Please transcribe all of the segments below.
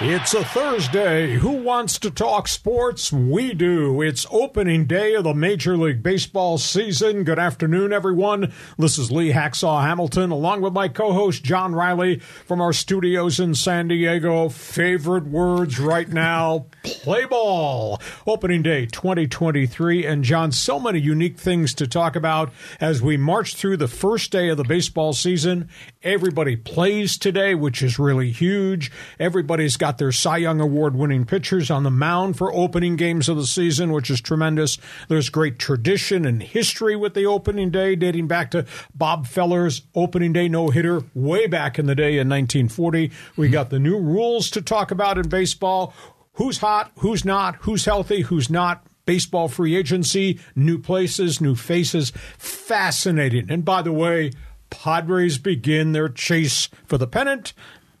It's a Thursday. Who wants to talk sports? We do. It's opening day of the Major League Baseball season. Good afternoon, everyone. This is Lee Hacksaw Hamilton, along with my co-host, John Riley, from our studios in San Diego. Favorite words right now, play ball. Opening day 2023. And, John, so many unique things to talk about as we march through the first day of the baseball season. Everybody plays today, which is really huge. Everybody's got their Cy Young Award-winning pitchers on the mound for opening games of the season, which is tremendous. There's great tradition and history with the opening day, dating back to Bob Feller's opening day no-hitter way back in the day in 1940. We got the new rules to talk about in baseball. Who's hot, who's not, who's healthy, who's not. Baseball free agency, new places, new faces. Fascinating. And by the way, Padres begin their chase for the pennant,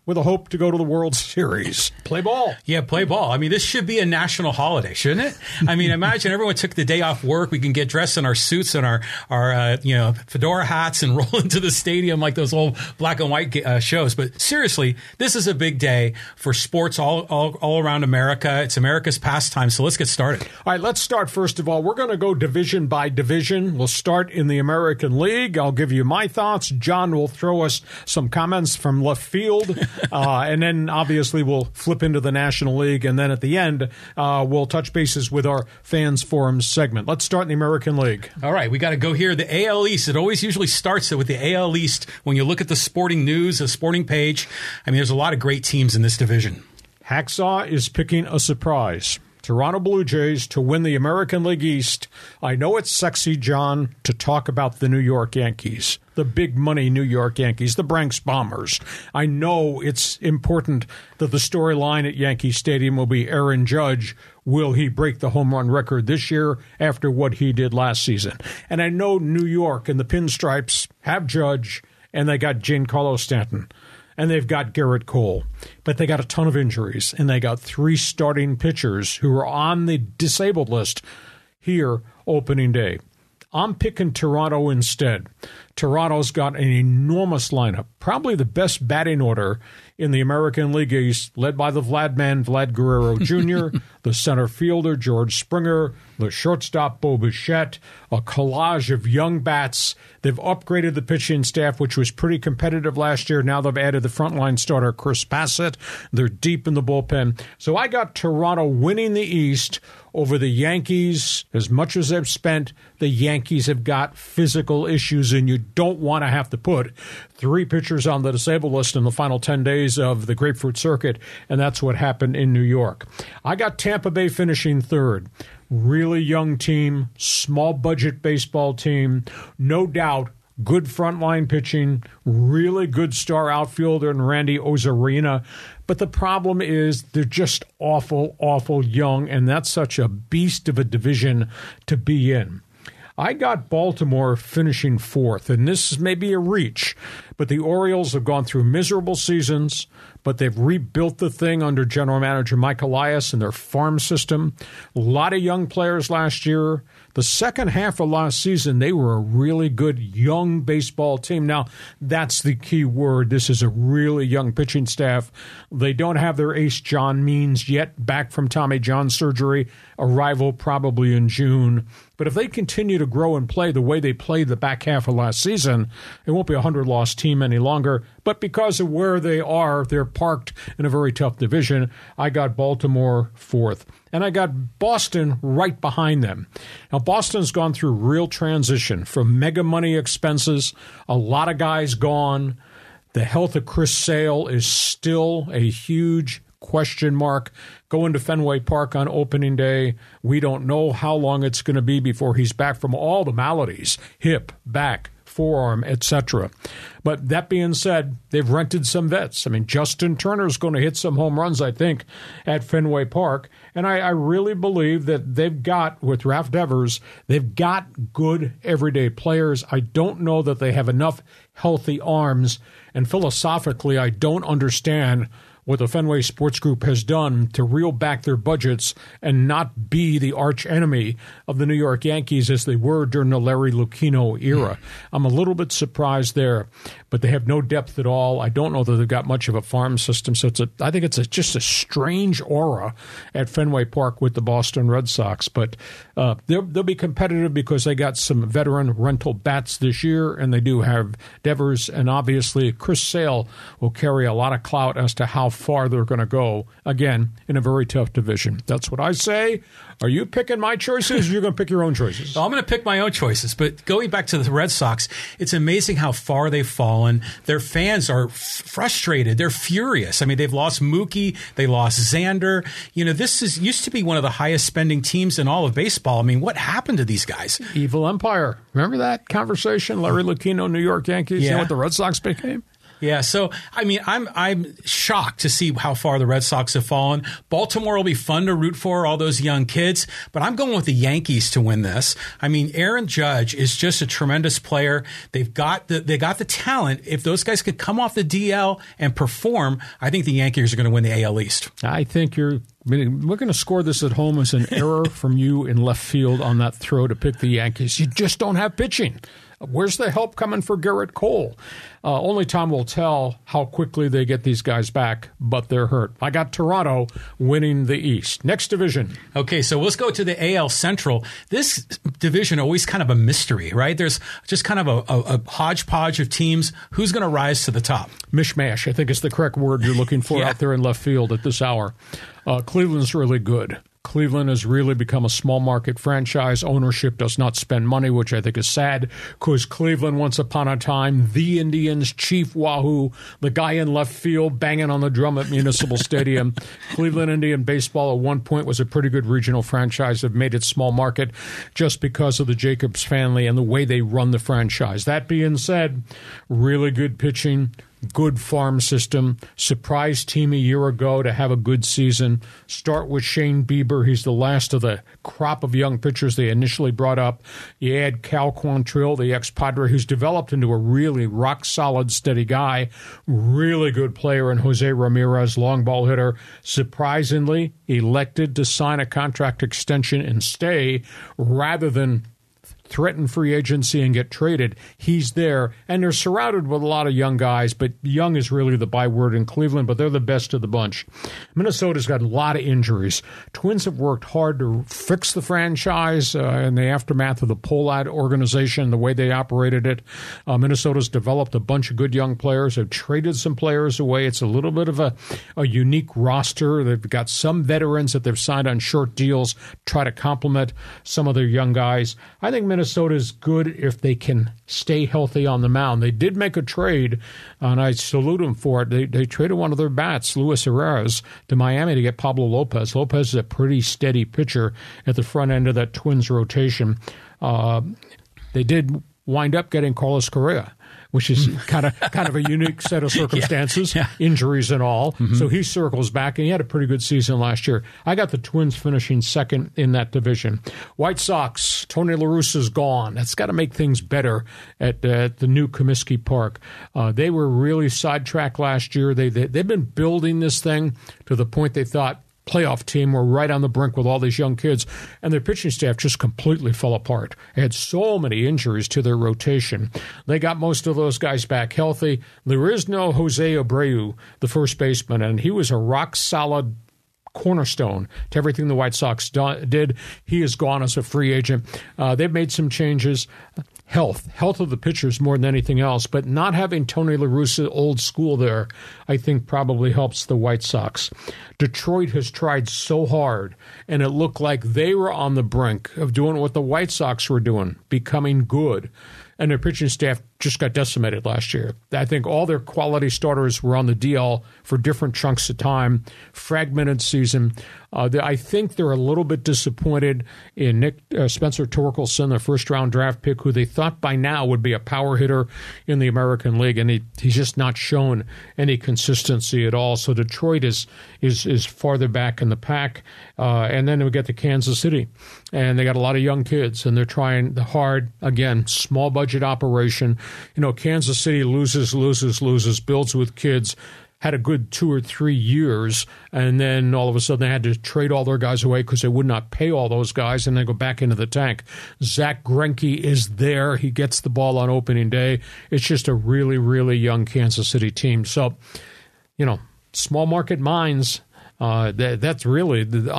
with a hope to go to the World Series. Play ball. Yeah, play ball. I mean, this should be a national holiday, shouldn't it? I mean, imagine everyone took the day off work. We can get dressed in our suits and our fedora hats and roll into the stadium like those old black and white shows. But seriously, this is a big day for sports all around America. It's America's pastime, so let's get started. All right, let's start first of all. We're going to go division by division. We'll start in the American League. I'll give you my thoughts. John will throw us some comments from left field. And then, obviously, we'll flip into the National League. And then at the end, we'll touch bases with our Fans Forum segment. Let's start in the American League. All right. We got to go here. The AL East. It always usually starts with the AL East. When you look at the sporting news, the sporting page, I mean, there's a lot of great teams in this division. Hacksaw is picking a surprise. Toronto Blue Jays to win the American League East. I know it's sexy, John, to talk about the New York Yankees, the big money New York Yankees, the Bronx Bombers. I know it's important that the storyline at Yankee Stadium will be Aaron Judge. Will he break the home run record this year after what he did last season? And I know New York and the Pinstripes have Judge, and they got Giancarlo Stanton. And they've got Garrett Cole. But they got a ton of injuries, and they got three starting pitchers who are on the disabled list here opening day. I'm picking Toronto instead. Toronto's got an enormous lineup, probably the best batting order in the American League East, led by the Vlad Guerrero Jr., the center fielder, George Springer, the shortstop, Bo Bichette, a collage of young bats. They've upgraded the pitching staff, which was pretty competitive last year. Now they've added the frontline starter, Chris Bassitt. They're deep in the bullpen. So I got Toronto winning the East over the Yankees. As much as they've spent, the Yankees have got physical issues, and you don't want to have to put three pitchers on the disabled list in the final 10 days of the Grapefruit Circuit, and that's what happened in New York. I got Tampa Bay finishing third. Really young team, small budget baseball team, no doubt. Good frontline pitching, really good star outfielder in Randy Arozarena. But the problem is they're just awful young, and that's such a beast of a division to be in. I got Baltimore finishing fourth, and this is maybe a reach, but the Orioles have gone through miserable seasons, but they've rebuilt the thing under general manager Mike Elias and their farm system. A lot of young players last year. The second half of last season, they were a really good young baseball team. Now, that's the key word. This is a really young pitching staff. They don't have their ace, John Means, yet back from Tommy John surgery, arrival probably in June. But if they continue to grow and play the way they played the back half of last season, it won't be a 100-loss team any longer. But because of where they are, they're parked in a very tough division. I got Baltimore fourth. And I got Boston right behind them. Now, Boston's gone through real transition from mega money expenses, a lot of guys gone. The health of Chris Sale is still a huge question mark. Going to Fenway Park on opening day. We don't know how long it's going to be before he's back from all the maladies, hip, back, forearm, etc. But that being said, they've rented some vets. I mean, Justin Turner's going to hit some home runs, I think, at Fenway Park. And I really believe that they've got, with Raf Devers, they've got good everyday players. I don't know that they have enough healthy arms. And philosophically, I don't understand what the Fenway Sports Group has done to reel back their budgets and not be the arch enemy of the New York Yankees as they were during the Larry Lucchino era. I'm a little bit surprised there, but they have no depth at all. I don't know that they've got much of a farm system, so it's I think it's just a strange aura at Fenway Park with the Boston Red Sox. But they'll be competitive because they got some veteran rental bats this year, and they do have Devers, and obviously Chris Sale will carry a lot of clout as to how far they're going to go, again, in a very tough division. That's what I say. Are you picking my choices, or you're going to pick your own choices? I'm going to pick my own choices, but going back to the Red Sox, it's amazing how far they've fallen. Their fans are frustrated. They're furious. I mean, they've lost Mookie. They lost Xander. You know, this is used to be one of the highest spending teams in all of baseball. I mean, what happened to these guys? Evil empire. Remember that conversation? Larry Lucchino, New York Yankees. Yeah. You know what the Red Sox became? Yeah, so, I mean, I'm shocked to see how far the Red Sox have fallen. Baltimore will be fun to root for, all those young kids, but I'm going with the Yankees to win this. I mean, Aaron Judge is just a tremendous player. They've got the talent. If those guys could come off the DL and perform, I think the Yankees are going to win the AL East. I think you're... We're going to score this at home as an error from you in left field on that throw to pick the Yankees. You just don't have pitching. Where's the help coming for Garrett Cole? Only time will tell how quickly they get these guys back, but they're hurt. I got Toronto winning the East. Next division. Okay, so let's go to the AL Central. This division always kind of a mystery, right? There's just kind of a hodgepodge of teams. Who's going to rise to the top? Mishmash, I think is the correct word you're looking for out there in left field at this hour. Cleveland's really good. Cleveland has really become a small market franchise. Ownership does not spend money, which I think is sad, because Cleveland, once upon a time, the Indians, Chief Wahoo, the guy in left field banging on the drum at Municipal Stadium. Cleveland Indian baseball at one point was a pretty good regional franchise that made it small market just because of the Jacobs family and the way they run the franchise. That being said, really good pitching. Good farm system. Surprise team a year ago to have a good season. Start with Shane Bieber. He's the last of the crop of young pitchers they initially brought up. You add Cal Quantrill, the ex-Padre, who's developed into a really rock-solid, steady guy. Really good player in Jose Ramirez, long ball hitter. Surprisingly, elected to sign a contract extension and stay rather than threaten free agency and get traded. He's there, and they're surrounded with a lot of young guys, but young is really the byword in Cleveland, but they're the best of the bunch. Minnesota's got a lot of injuries. Twins have worked hard to fix the franchise in the aftermath of the Polad organization, the way they operated it. Minnesota's developed a bunch of good young players. They've traded some players away. It's a little bit of a unique roster. They've got some veterans that they've signed on short deals, try to complement some of their young guys. I think Minnesota's good if they can stay healthy on the mound. They did make a trade, and I salute them for it. They traded one of their bats, Luis Herrera, to Miami to get Pablo Lopez. Lopez is a pretty steady pitcher at the front end of that Twins rotation. They did wind up getting Carlos Correa, which is kind of a unique set of circumstances, injuries and all. Mm-hmm. So he circles back, and he had a pretty good season last year. I got the Twins finishing second in that division. White Sox, Tony La Russa's gone. That's got to make things better at the new Comiskey Park. They were really sidetracked last year. They've been building this thing to the point they thought, playoff team were right on the brink with all these young kids, and their pitching staff just completely fell apart. They had so many injuries to their rotation. They got most of those guys back healthy. There is no Jose Abreu, the first baseman, and he was a rock-solid cornerstone to everything the White Sox did. He is gone as a free agent. They've made some changes. Health of the pitchers more than anything else, but not having Tony La Russa old school there, I think probably helps the White Sox. Detroit has tried so hard, and it looked like they were on the brink of doing what the White Sox were doing, becoming good. And their pitching staff just got decimated last year. I think all their quality starters were on the DL for different chunks of time, fragmented season. I think they're a little bit disappointed in Spencer Torkelson, the first-round draft pick, who they thought by now would be a power hitter in the American League, and he's just not shown any consistency at all. So Detroit is farther back in the pack. And then we get to Kansas City, and they got a lot of young kids, and they're trying hard, again, small budget operation. You know, Kansas City loses, builds with kids. had a good 2 or 3 years, and then all of a sudden they had to trade all their guys away because they would not pay all those guys, and they go back into the tank. Zach Greinke is there. He gets the ball on opening day. It's just a really, really young Kansas City team. So, you know, small market minds. That's really the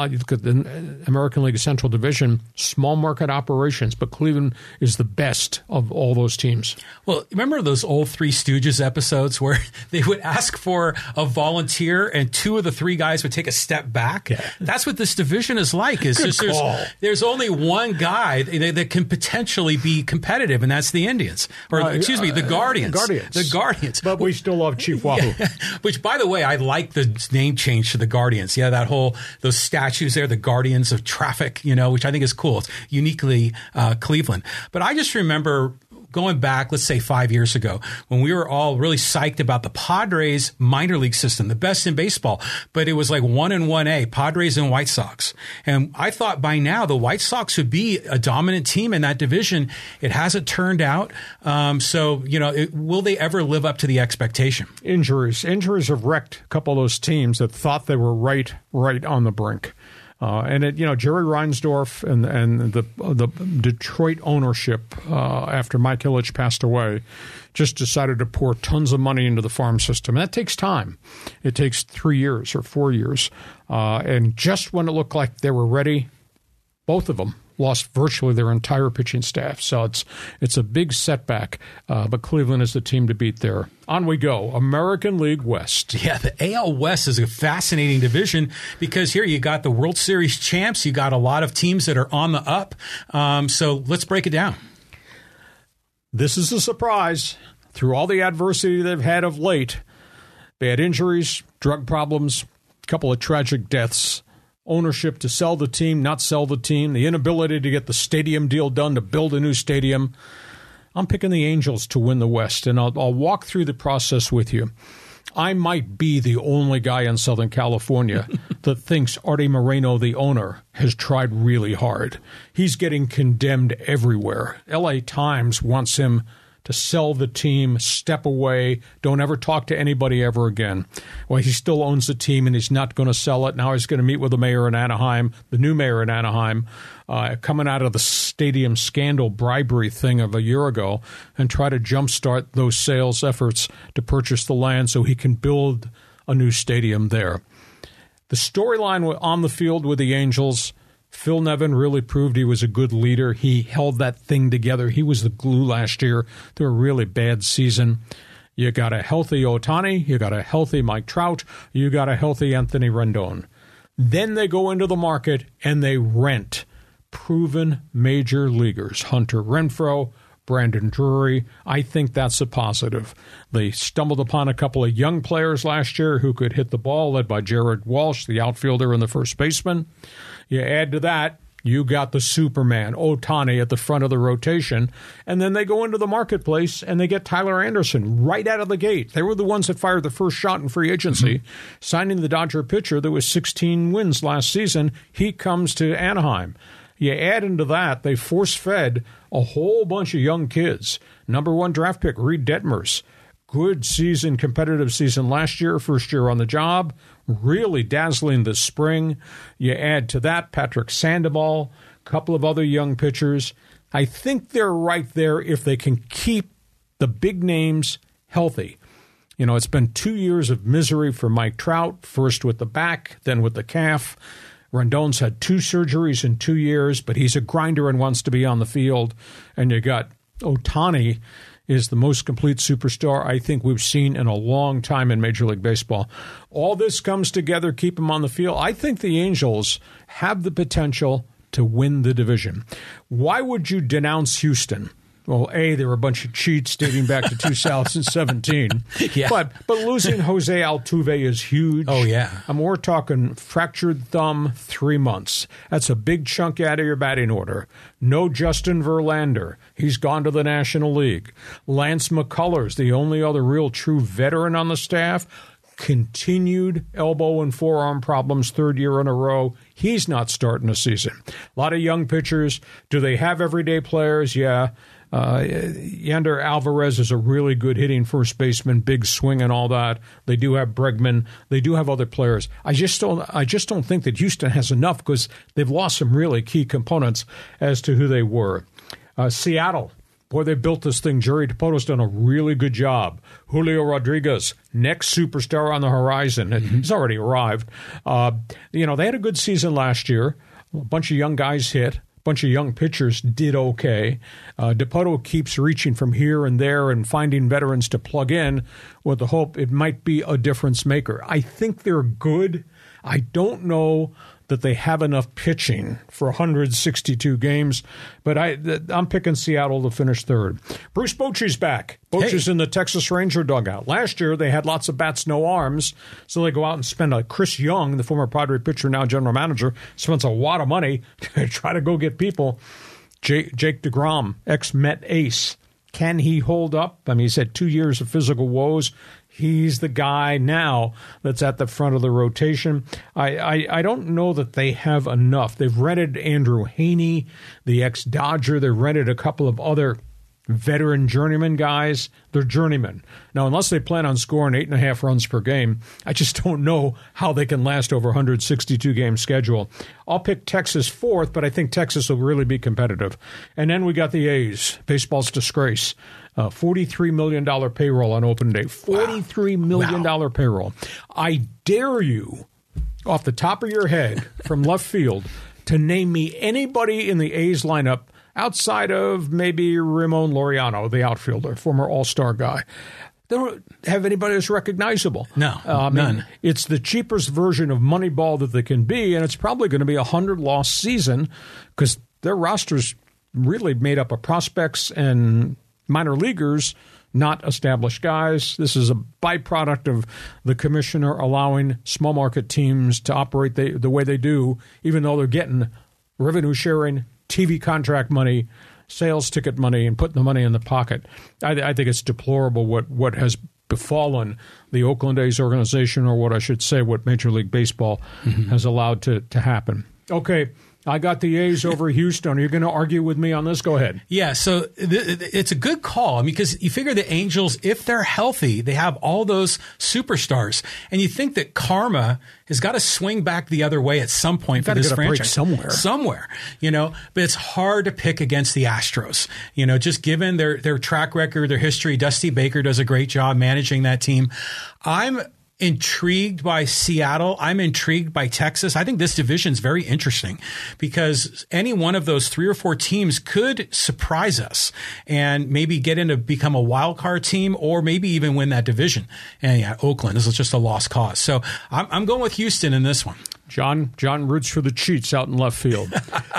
American League Central Division, small market operations. But Cleveland is the best of all those teams. Well, remember those old Three Stooges episodes where they would ask for a volunteer and two of the three guys would take a step back? Yeah. That's what this division is like. Is just there's only one guy that can potentially be competitive, and that's the Indians. Or excuse me, the Guardians. The Guardians. But we still love Chief Wahoo. Yeah. Which, by the way, I like the name change to the Guardians. Yeah, that whole, those statues there, the Guardians of Traffic, you know, which I think is cool. It's uniquely Cleveland. But I just remember going back, let's say 5 years ago, when we were all really psyched about the Padres minor league system, the best in baseball. But it was like 1 and 1A, Padres and White Sox. And I thought by now the White Sox would be a dominant team in that division. It hasn't turned out. So, you know, will they ever live up to the expectation? Injuries have wrecked a couple of those teams that thought they were right on the brink. Jerry Reinsdorf and the Detroit ownership, after Mike Ilitch passed away, just decided to pour tons of money into the farm system. And that takes time. It takes 3 years or 4 years. And just when it looked like they were ready, both of them lost virtually their entire pitching staff. So it's a big setback, but Cleveland is the team to beat there. On we go, American League West. Yeah, the AL West is a fascinating division because here you got the World Series champs. You got a lot of teams that are on the up. So let's break it down. This is a surprise. Through all the adversity they've had of late, bad injuries, drug problems, a couple of tragic deaths, ownership to sell the team, not sell the team, the inability to get the stadium deal done to build a new stadium. I'm picking the Angels to win the West, and I'll walk through the process with you. I might be the only guy in Southern California that thinks Artie Moreno, the owner, has tried really hard. He's getting condemned everywhere. LA Times wants him to sell the team, step away, don't ever talk to anybody ever again. Well, he still owns the team, and he's not going to sell it. Now he's going to meet with the mayor in Anaheim, the new mayor in Anaheim, coming out of the stadium scandal bribery thing of a year ago, and try to jumpstart those sales efforts to purchase the land so he can build a new stadium there. The storyline on the field with the Angels, Phil Nevin really proved he was a good leader. He held that thing together. He was the glue last year through a really bad season. You got a healthy Ohtani. You got a healthy Mike Trout. You got a healthy Anthony Rendon. Then they go into the market and they rent proven major leaguers. Hunter Renfroe, Brandon Drury. I think that's a positive. They stumbled upon a couple of young players last year who could hit the ball, led by Jared Walsh, the outfielder and the first baseman. You add to that, you got the Superman, Ohtani, at the front of the rotation. And then they go into the marketplace and they get Tyler Anderson right out of the gate. They were the ones that fired the first shot in free agency, signing the Dodger pitcher that was 16 wins last season. He comes to Anaheim. You add into that, they force-fed a whole bunch of young kids. Number 1 draft pick, Reed Detmers. Good season, competitive season last year, first year on the job. Really dazzling this spring. You add to that Patrick Sandoval, a couple of other young pitchers. I think they're right there if they can keep the big names healthy. You know, it's been 2 years of misery for Mike Trout, first with the back, then with the calf. Rendon's had 2 surgeries in 2 years, but he's a grinder and wants to be on the field. And you got Ohtani is the most complete superstar I think we've seen in a long time in Major League Baseball. All this comes together, keep him on the field. I think the Angels have the potential to win the division. Why would you denounce Houston? Well, A, there were a bunch of cheats dating back to 2017. Yeah. But losing Jose Altuve is huge. Oh, yeah. We're talking fractured thumb, 3 months. That's a big chunk out of your batting order. No Justin Verlander. He's gone to the National League. Lance McCullers, the only other real true veteran on the staff, continued elbow and forearm problems, 3rd year in a row. He's not starting a season. A lot of young pitchers. Do they have everyday players? Yeah. Yander Alvarez is a really good hitting first baseman, big swing and all that. They do have Bregman. They do have other players. I just don't think that Houston has enough because they've lost some really key components as to who they were. Seattle. Boy, they built this thing. Jerry DiPoto's done a really good job. Julio Rodriguez, next superstar on the horizon. Mm-hmm. He's already arrived. They had a good season last year. A bunch of young guys hit. A bunch of young pitchers did okay. DiPoto keeps reaching from here and there and finding veterans to plug in with the hope it might be a difference maker. I think they're good. I don't know that they have enough pitching for 162 games, but I'm picking Seattle to finish third. Bruce Bochy's back. Bochy's in the Texas Ranger dugout. Last year, they had lots of bats, no arms, so they go out and spend Chris Young, the former Padre pitcher, now general manager, spends a lot of money to try to go get people. Jake DeGrom, ex-Met ace. Can he hold up? I mean, he's had 2 years of physical woes. He's the guy now that's at the front of the rotation. I don't know that they have enough. They've rented Andrew Haney, the ex-Dodger. They've rented a couple of other veteran journeyman guys. They're journeymen. Now, unless they plan on scoring 8.5 runs per game, I just don't know how they can last over 162-game schedule. I'll pick Texas fourth, but I think Texas will really be competitive. And then we got the A's, baseball's disgrace. $43 million payroll on open day. $43 million payroll. I dare you, off the top of your head, from left field, to name me anybody in the A's lineup outside of maybe Ramon Laureano, the outfielder, former All-Star guy. They don't have anybody that's recognizable. No, none. It's the cheapest version of Moneyball that they can be, and it's probably going to be a 100-loss season because their roster's really made up of prospects and minor leaguers, not established guys. This is a byproduct of the commissioner allowing small market teams to operate the way they do, even though they're getting revenue sharing, TV contract money, sales ticket money, and putting the money in the pocket. I think it's deplorable what has befallen the Oakland A's organization, or what I should say, what Major League Baseball has allowed to happen. Okay. I got the A's over Houston. Are you going to argue with me on this? Go ahead. Yeah, so it's a good call. I mean, because you figure the Angels, if they're healthy, they have all those superstars. And you think that karma has got to swing back the other way at some point for this franchise. Somewhere. But it's hard to pick against the Astros. Just given their track record, their history, Dusty Baker does a great job managing that team. I'm intrigued by Seattle. I'm intrigued by Texas. I think this division's very interesting because any one of those three or four teams could surprise us and maybe become a wild card team or maybe even win that division. And yeah, Oakland is just a lost cause. So I'm going with Houston in this one. John roots for the cheats out in left field.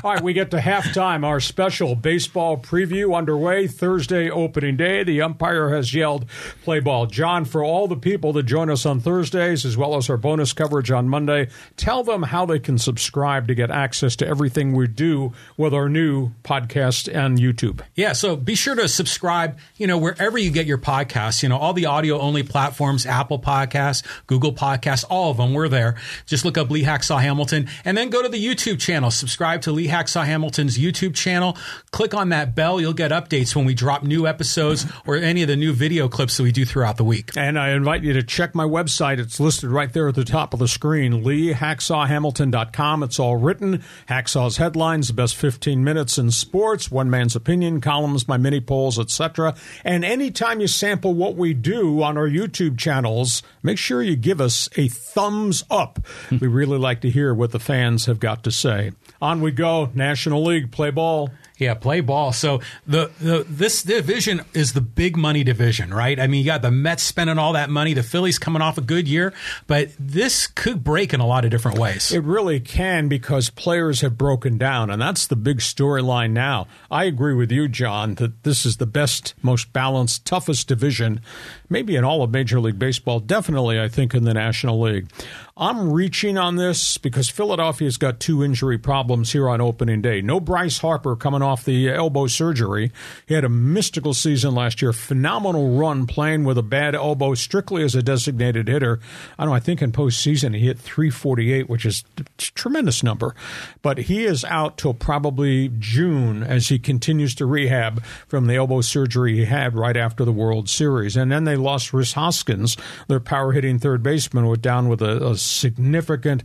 All right, we get to halftime. Our special baseball preview underway. Thursday, opening day. The umpire has yelled, play ball. John, for all the people that join us on Thursdays, as well as our bonus coverage on Monday, tell them how they can subscribe to get access to everything we do with our new podcast and YouTube. Yeah, so be sure to subscribe, wherever you get your podcasts. All the audio-only platforms, Apple Podcasts, Google Podcasts, all of them, we're there. Just look up Lee Hacksaw Hamilton, and then go to the YouTube channel. Subscribe to Lee Hacksaw Hamilton's YouTube channel. Click on that bell. You'll get updates when we drop new episodes or any of the new video clips that we do throughout the week. And I invite you to check my website. It's listed right there at the top of the screen, LeeHacksawHamilton.com. It's all written. Hacksaw's headlines, the best 15 minutes in sports, one man's opinion, columns, my mini polls, etc. And anytime you sample what we do on our YouTube channels, make sure you give us a thumbs up. We really like to hear what the fans have got to say. On we go. National League, play ball. Yeah, play ball. So this division is the big money division, right? I mean, you got the Mets spending all that money, the Phillies coming off a good year, but this could break in a lot of different ways. It really can because players have broken down, and that's the big storyline now. I agree with you, John, that this is the best, most balanced, toughest division, maybe in all of Major League Baseball, definitely, I think, in the National League. I'm reaching on this because Philadelphia's got two injury problems here on opening day. No Bryce Harper coming off off the elbow surgery. He had a mystical season last year. Phenomenal run playing with a bad elbow strictly as a designated hitter. I don't know, I think in postseason he hit 348, which is a tremendous number. But he is out till probably June as he continues to rehab from the elbow surgery he had right after the World Series. And then they lost Rhys Hoskins, their power-hitting third baseman, went down with a significant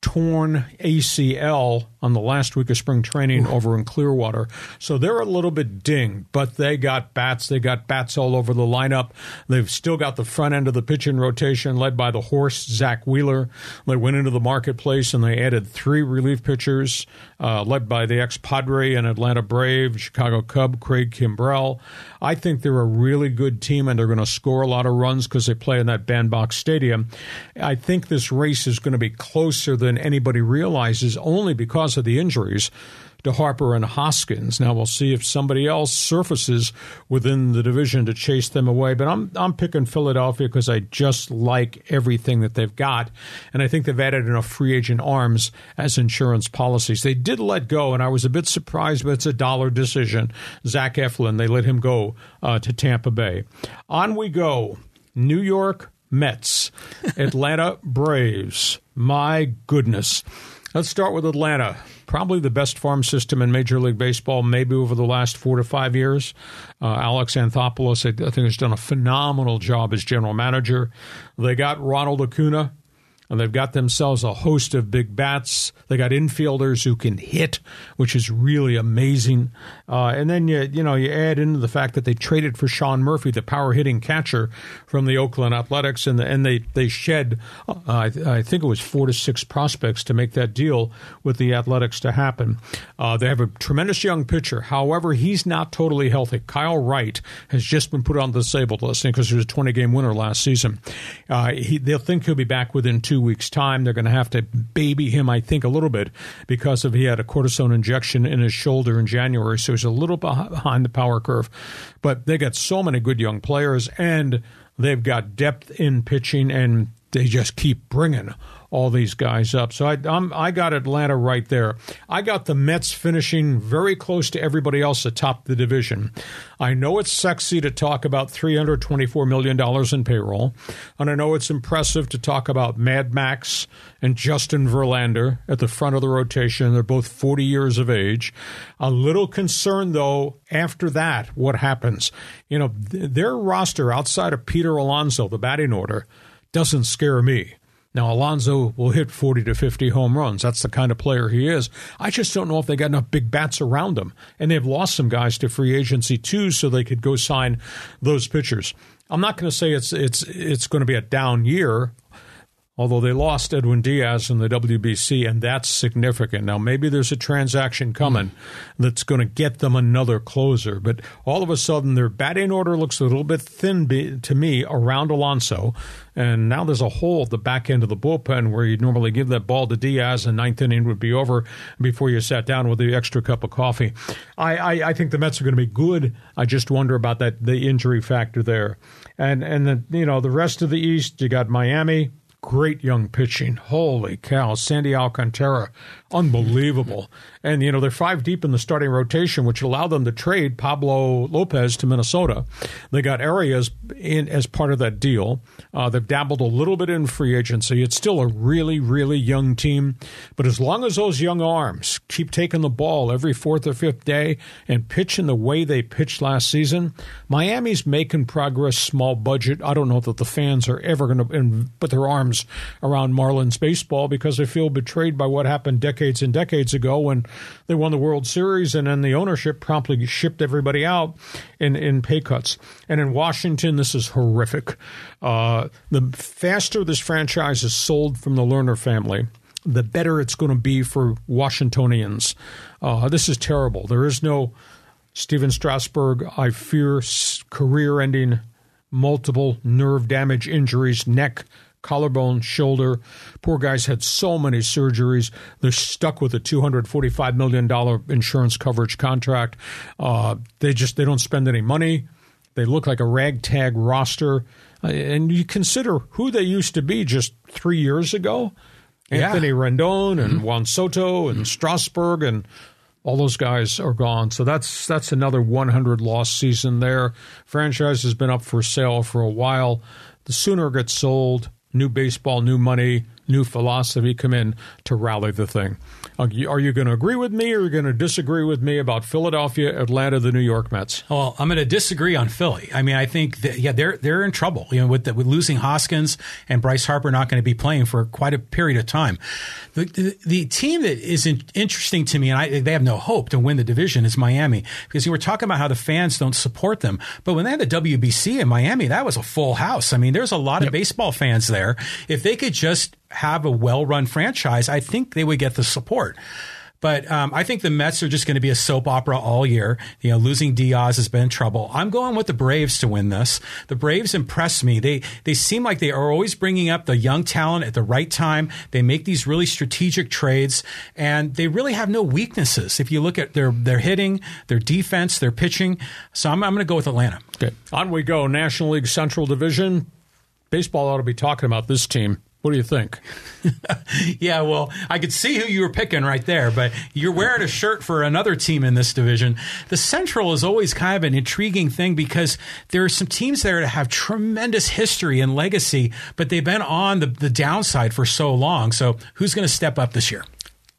torn ACL on the last week of spring training over in Clearwater. So they're a little bit dinged, but they got bats. They got bats all over the lineup. They've still got the front end of the pitching rotation led by the horse, Zach Wheeler. They went into the marketplace and they added three relief pitchers led by the ex-Padre and Atlanta Brave, Chicago Cub, Craig Kimbrell. I think they're a really good team and they're going to score a lot of runs because they play in that Bandbox Stadium. I think this race is going to be closer than anybody realizes only because of the injuries to Harper and Hoskins. Now we'll see if somebody else surfaces within the division to chase them away. But I'm picking Philadelphia because I just like everything that they've got. And I think they've added enough free agent arms as insurance policies. They did let go, and I was a bit surprised, but it's a dollar decision. Zach Eflin, they let him go to Tampa Bay. On we go. New York Mets, Atlanta Braves. My goodness. Let's start with Atlanta. Probably the best farm system in Major League Baseball, maybe over the last 4 to 5 years. Alex Anthopoulos, I think, has done a phenomenal job as general manager. They got Ronald Acuna, and they've got themselves a host of big bats. They got infielders who can hit, which is really amazing. And then you add into the fact that they traded for Sean Murphy, the power hitting catcher from the Oakland Athletics, and they shed I think it was 4 to 6 prospects to make that deal with the Athletics to happen. They have a tremendous young pitcher. However, he's not totally healthy. Kyle Wright has just been put on the disabled list because he was a 20-game winner last season. They'll think he'll be back within 2 weeks' time. They're going to have to baby him, I think, a little bit because he had a cortisone injection in his shoulder in January, so he's a little behind the power curve. But they got so many good young players, and they've got depth in pitching, and they just keep bringing all these guys up. So I got Atlanta right there. I got the Mets finishing very close to everybody else atop the division. I know it's sexy to talk about $324 million in payroll, and I know it's impressive to talk about Mad Max and Justin Verlander at the front of the rotation. They're both 40 years of age. A little concerned, though, after that, what happens? You know, their roster outside of Peter Alonso, the batting order, doesn't scare me. Now, Alonso will hit 40 to 50 home runs. That's the kind of player he is. I just don't know if they got enough big bats around them. And they've lost some guys to free agency, too, so they could go sign those pitchers. I'm not going to say it's going to be a down year, although they lost Edwin Diaz in the WBC, and that's significant. Now, maybe there's a transaction coming that's going to get them another closer. But all of a sudden, their batting order looks a little bit thin to me around Alonso. And now there's a hole at the back end of the bullpen where you'd normally give that ball to Diaz and ninth inning would be over before you sat down with the extra cup of coffee. I think the Mets are going to be good. I just wonder about the injury factor there. And the rest of the East, you got Miami. Great young pitching. Holy cow. Sandy Alcantara. Unbelievable. And, they're five deep in the starting rotation, which allowed them to trade Pablo Lopez to Minnesota. They got Arias in as part of that deal. They've dabbled a little bit in free agency. It's still a really, really young team. But as long as those young arms keep taking the ball every fourth or fifth day and pitching the way they pitched last season, Miami's making progress, small budget. I don't know that the fans are ever going to put their arms around Marlins baseball because they feel betrayed by what happened decades and decades ago when they won the World Series and then the ownership promptly shipped everybody out in pay cuts. And in Washington, this is horrific. The faster this franchise is sold from the Lerner family, the better it's going to be for Washingtonians. This is terrible. There is no Steven Strasburg, I fear, career-ending, multiple nerve damage injuries, neck, collarbone, shoulder. Poor guys had so many surgeries. They're stuck with a $245 million insurance coverage contract. They don't spend any money. They look like a ragtag roster. And you consider who they used to be just 3 years ago. Yeah. Anthony Rendon and Juan Soto and Strasburg and All those guys are gone. So that's another 100-loss season there. Franchise has been up for sale for a while. The sooner it gets sold, new baseball, new money, new philosophy come in to rally the thing. Are you going to agree with me or are you going to disagree with me about Philadelphia, Atlanta, the New York Mets? Well, I'm going to disagree on Philly. I mean, I think that, yeah, they're in trouble. You know, with losing Hoskins and Bryce Harper not going to be playing for quite a period of time. The team that is interesting to me, and they have no hope to win the division, is Miami, because you were talking about how the fans don't support them. But when they had the WBC in Miami, that was a full house. I mean, there's a lot of baseball fans there. If they could just have a well-run franchise, I think they would get the support. But I think the Mets are just going to be a soap opera all year. You know, losing Diaz has been trouble. I'm going with the Braves to win this. The Braves impress me. They seem like they are always bringing up the young talent at the right time. They make these really strategic trades, and they really have no weaknesses. If you look at their hitting, their defense, their pitching. So I'm going to go with Atlanta. Okay. On we go. National League Central Division. Baseball ought to be talking about this team. What do you think? Yeah, well, I could see who you were picking right there, but you're wearing a shirt for another team in this division. The Central is always kind of an intriguing thing because there are some teams there that have tremendous history and legacy, but they've been on the downside for so long. So who's going to step up this year?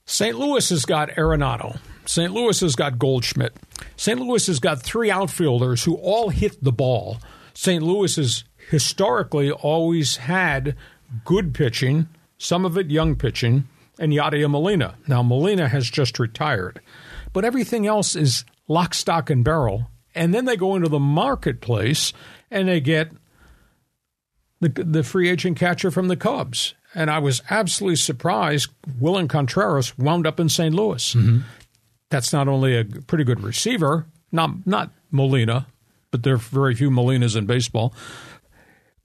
St. Louis has got Arenado. St. Louis has got Goldschmidt. St. Louis has got three outfielders who all hit the ball. St. Louis has historically always had good pitching, some of it young pitching, and Yadier Molina. Now, Molina has just retired. But everything else is lock, stock, and barrel. And then they go into the marketplace, and they get the free agent catcher from the Cubs. And I was absolutely surprised Willian Contreras wound up in St. Louis. Mm-hmm. That's not only a pretty good receiver, not Molina, but there are very few Molinas in baseball.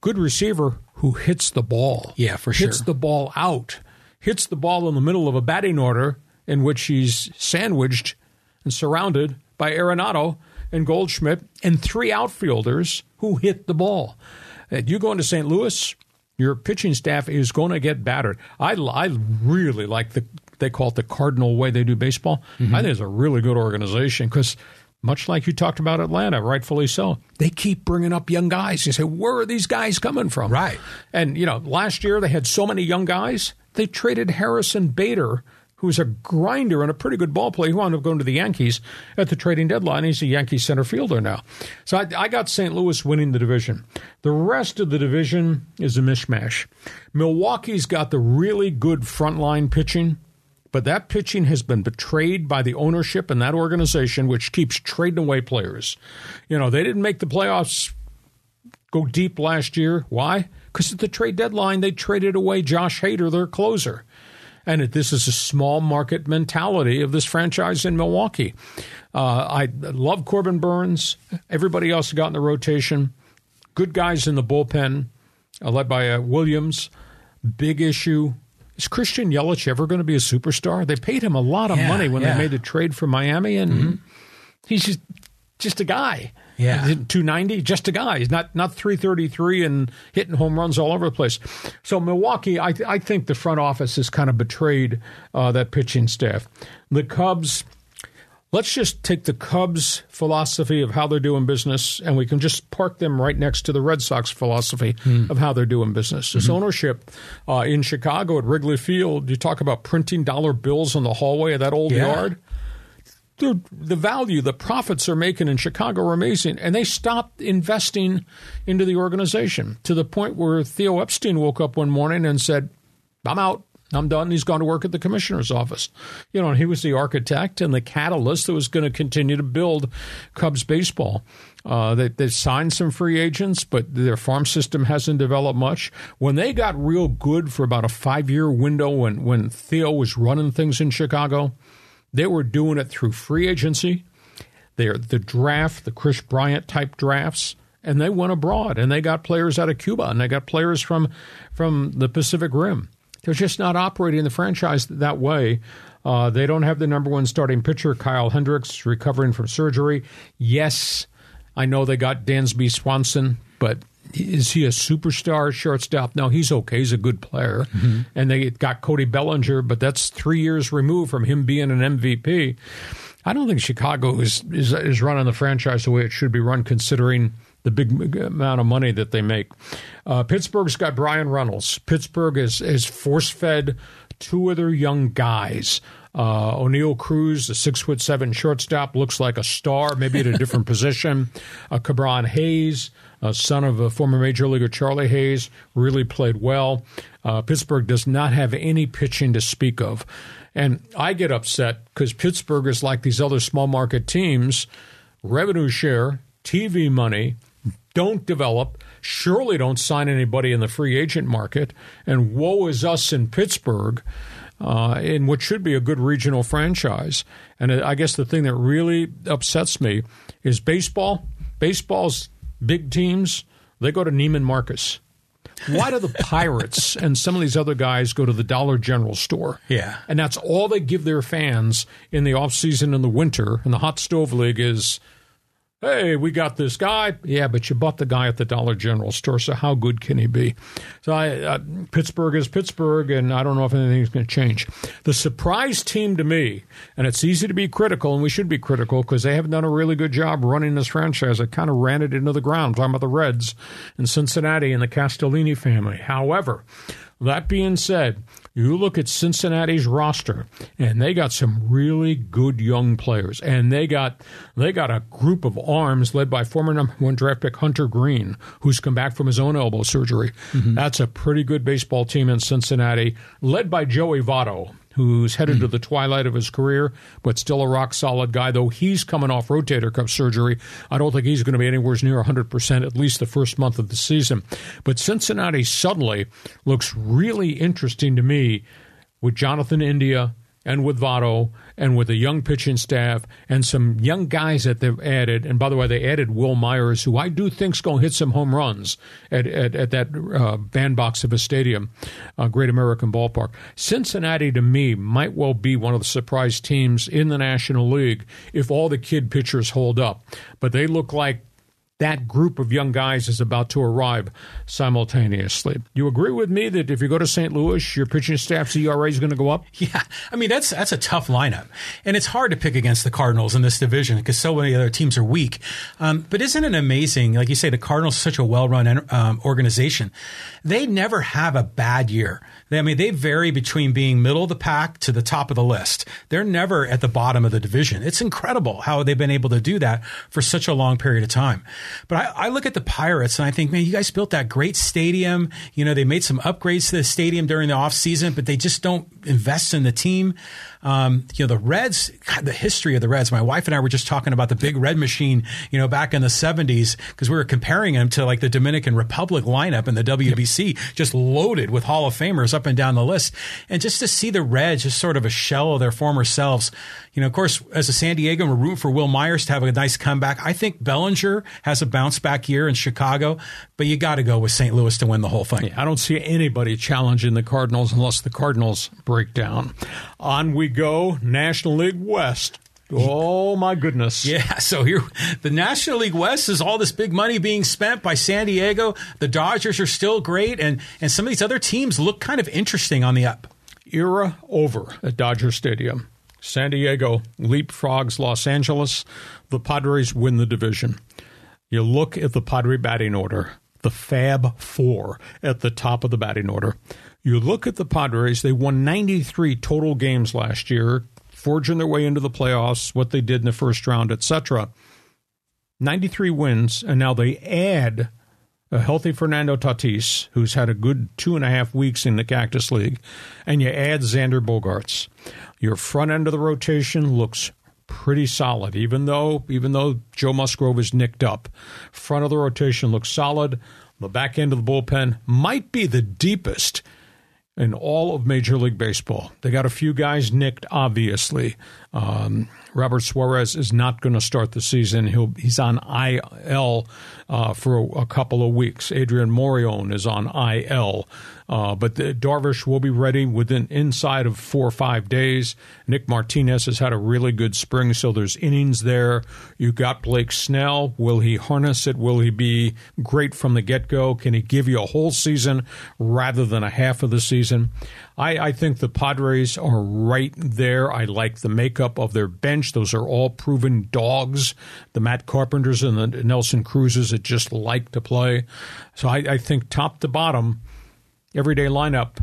Good receiver who hits the ball. Yeah, for sure. Hits the ball out. Hits the ball in the middle of a batting order in which he's sandwiched and surrounded by Arenado and Goldschmidt and three outfielders who hit the ball. And you go into St. Louis, your pitching staff is going to get battered. I really like they call it the cardinal way they do baseball. Mm-hmm. I think it's a really good organization because much like you talked about Atlanta, rightfully so, they keep bringing up young guys. You say, where are these guys coming from? Right. And, you know, last year they had so many young guys, they traded Harrison Bader, who's a grinder and a pretty good ball player, who wound up going to the Yankees at the trading deadline. He's a Yankee center fielder now. So I got St. Louis winning the division. The rest of the division is a mishmash. Milwaukee's got the really good frontline pitching. But that pitching has been betrayed by the ownership in that organization, which keeps trading away players. You know, they didn't make the playoffs go deep last year. Why? Because at the trade deadline, they traded away Josh Hader, their closer. And this is a small market mentality of this franchise in Milwaukee. I love Corbin Burns. Everybody else got in the rotation. Good guys in the bullpen, led by Williams. Big issue. Is Christian Yelich ever going to be a superstar? They paid him a lot of money when they made the trade for Miami, and he's just a guy. Yeah, 290, just a guy. He's not 333 and hitting home runs all over the place. So Milwaukee, I think the front office has kind of betrayed that pitching staff. The Cubs, let's just take the Cubs' philosophy of how they're doing business, and we can just park them right next to the Red Sox philosophy of how they're doing business. This ownership in Chicago at Wrigley Field, you talk about printing dollar bills on the hallway of that old yard. The value, the profits they're making in Chicago are amazing, and they stopped investing into the organization to the point where Theo Epstein woke up one morning and said, I'm out. I'm done. He's gone to work at the commissioner's office. You know, and he was the architect and the catalyst that was going to continue to build Cubs baseball. They signed some free agents, but their farm system hasn't developed much. When they got real good for about a 5-year window when Theo was running things in Chicago, they were doing it through free agency, the draft, the Chris Bryant type drafts. And they went abroad and they got players out of Cuba and they got players from the Pacific Rim. They're just not operating the franchise that way. They don't have the number one starting pitcher, Kyle Hendricks, recovering from surgery. Yes, I know they got Dansby Swanson, but is he a superstar shortstop? No, he's okay. He's a good player. Mm-hmm. And they got Cody Bellinger, but that's 3 years removed from him being an MVP. I don't think Chicago is running the franchise the way it should be run, considering the big amount of money that they make. Pittsburgh's got Brian Reynolds. Pittsburgh is force-fed two of their young guys. O'Neill Cruz, the 6'7" shortstop, looks like a star, maybe at a different position. Kebron Hayes, son of a former major leaguer Charlie Hayes, really played well. Pittsburgh does not have any pitching to speak of. And I get upset because Pittsburgh is like these other small market teams, revenue share, TV money, don't develop, surely don't sign anybody in the free agent market, and woe is us in Pittsburgh. In what should be a good regional franchise. And I guess the thing that really upsets me is baseball. Baseball's big teams, they go to Neiman Marcus. Why do the Pirates and some of these other guys go to the Dollar General store? Yeah. And that's all they give their fans in the offseason in the winter. And the Hot Stove League is, hey, we got this guy. Yeah, but you bought the guy at the Dollar General store, so how good can he be? So Pittsburgh is Pittsburgh, and I don't know if anything's going to change. The surprise team to me, and it's easy to be critical, and we should be critical because they haven't done a really good job running this franchise. I kind of ran it into the ground. I'm talking about the Reds and Cincinnati and the Castellini family. However, that being said, you look at Cincinnati's roster, and they got some really good young players, and they got a group of arms led by former #1 draft pick Hunter Green, who's come back from his own elbow surgery. Mm-hmm. That's a pretty good baseball team in Cincinnati, led by Joey Votto, who's headed to the twilight of his career, but still a rock-solid guy, though he's coming off rotator cuff surgery. I don't think he's going to be anywhere near 100%, at least the first month of the season. But Cincinnati suddenly looks really interesting to me with Jonathan India and with Votto and with a young pitching staff and some young guys that they've added. And by the way, they added Will Myers, who I do think's going to hit some home runs at that bandbox of a stadium, Great American Ballpark. Cincinnati, to me, might well be one of the surprise teams in the National League if all the kid pitchers hold up. But they look like that group of young guys is about to arrive simultaneously. You agree with me that if you go to St. Louis, your pitching staff's ERA is going to go up? Yeah. I mean, that's a tough lineup. And it's hard to pick against the Cardinals in this division because so many other teams are weak. But isn't it amazing? Like you say, the Cardinals are such a well-run organization. They never have a bad year. I mean, they vary between being middle of the pack to the top of the list. They're never at the bottom of the division. It's incredible how they've been able to do that for such a long period of time. But I look at the Pirates and I think, man, you guys built that great stadium. You know, they made some upgrades to the stadium during the offseason, but they just don't invest in the team. You know, the Reds, God, the history of the Reds. My wife and I were just talking about the big red machine, you know, back in the 70s, because we were comparing them to like the Dominican Republic lineup in the WBC, just loaded with Hall of Famers up and down the list. And just to see the Reds just sort of a shell of their former selves. You know, of course, as a San Diego, we're rooting for Will Myers to have a nice comeback. I think Bellinger has a bounce back year in Chicago, but you got to go with St. Louis to win the whole thing. Yeah, I don't see anybody challenging the Cardinals unless the Cardinals break down. On we go, National League West. Oh, my goodness. Yeah, so here, the National League West is all this big money being spent by San Diego. The Dodgers are still great, and some of these other teams look kind of interesting on the up. Era over at Dodger Stadium. San Diego leapfrogs Los Angeles. The Padres win the division. You look at the Padre batting order, the Fab Four at the top of the batting order. You look at the Padres, they won 93 total games last year, forging their way into the playoffs, what they did in the first round, etc. 93 wins, and now they add a healthy Fernando Tatis, who's had a good 2.5 weeks in the Cactus League, and you add Xander Bogaerts. Your front end of the rotation looks pretty solid, even though Joe Musgrove is nicked up. Front of the rotation looks solid. The back end of the bullpen might be the deepest in all of Major League Baseball. They got a few guys nicked, obviously. Robert Suarez is not going to start the season. He's on IL for a couple of weeks. Adrian Morion is on IL. But Darvish will be ready inside of 4 or 5 days. Nick Martinez has had a really good spring, so there's innings there. You got Blake Snell. Will he harness it? Will he be great from the get-go? Can he give you a whole season rather than a half of the season? I think the Padres are right there. I like the makeup of their bench. Those are all proven dogs. The Matt Carpenters and the Nelson Cruzes that just like to play. So I think top to bottom, everyday lineup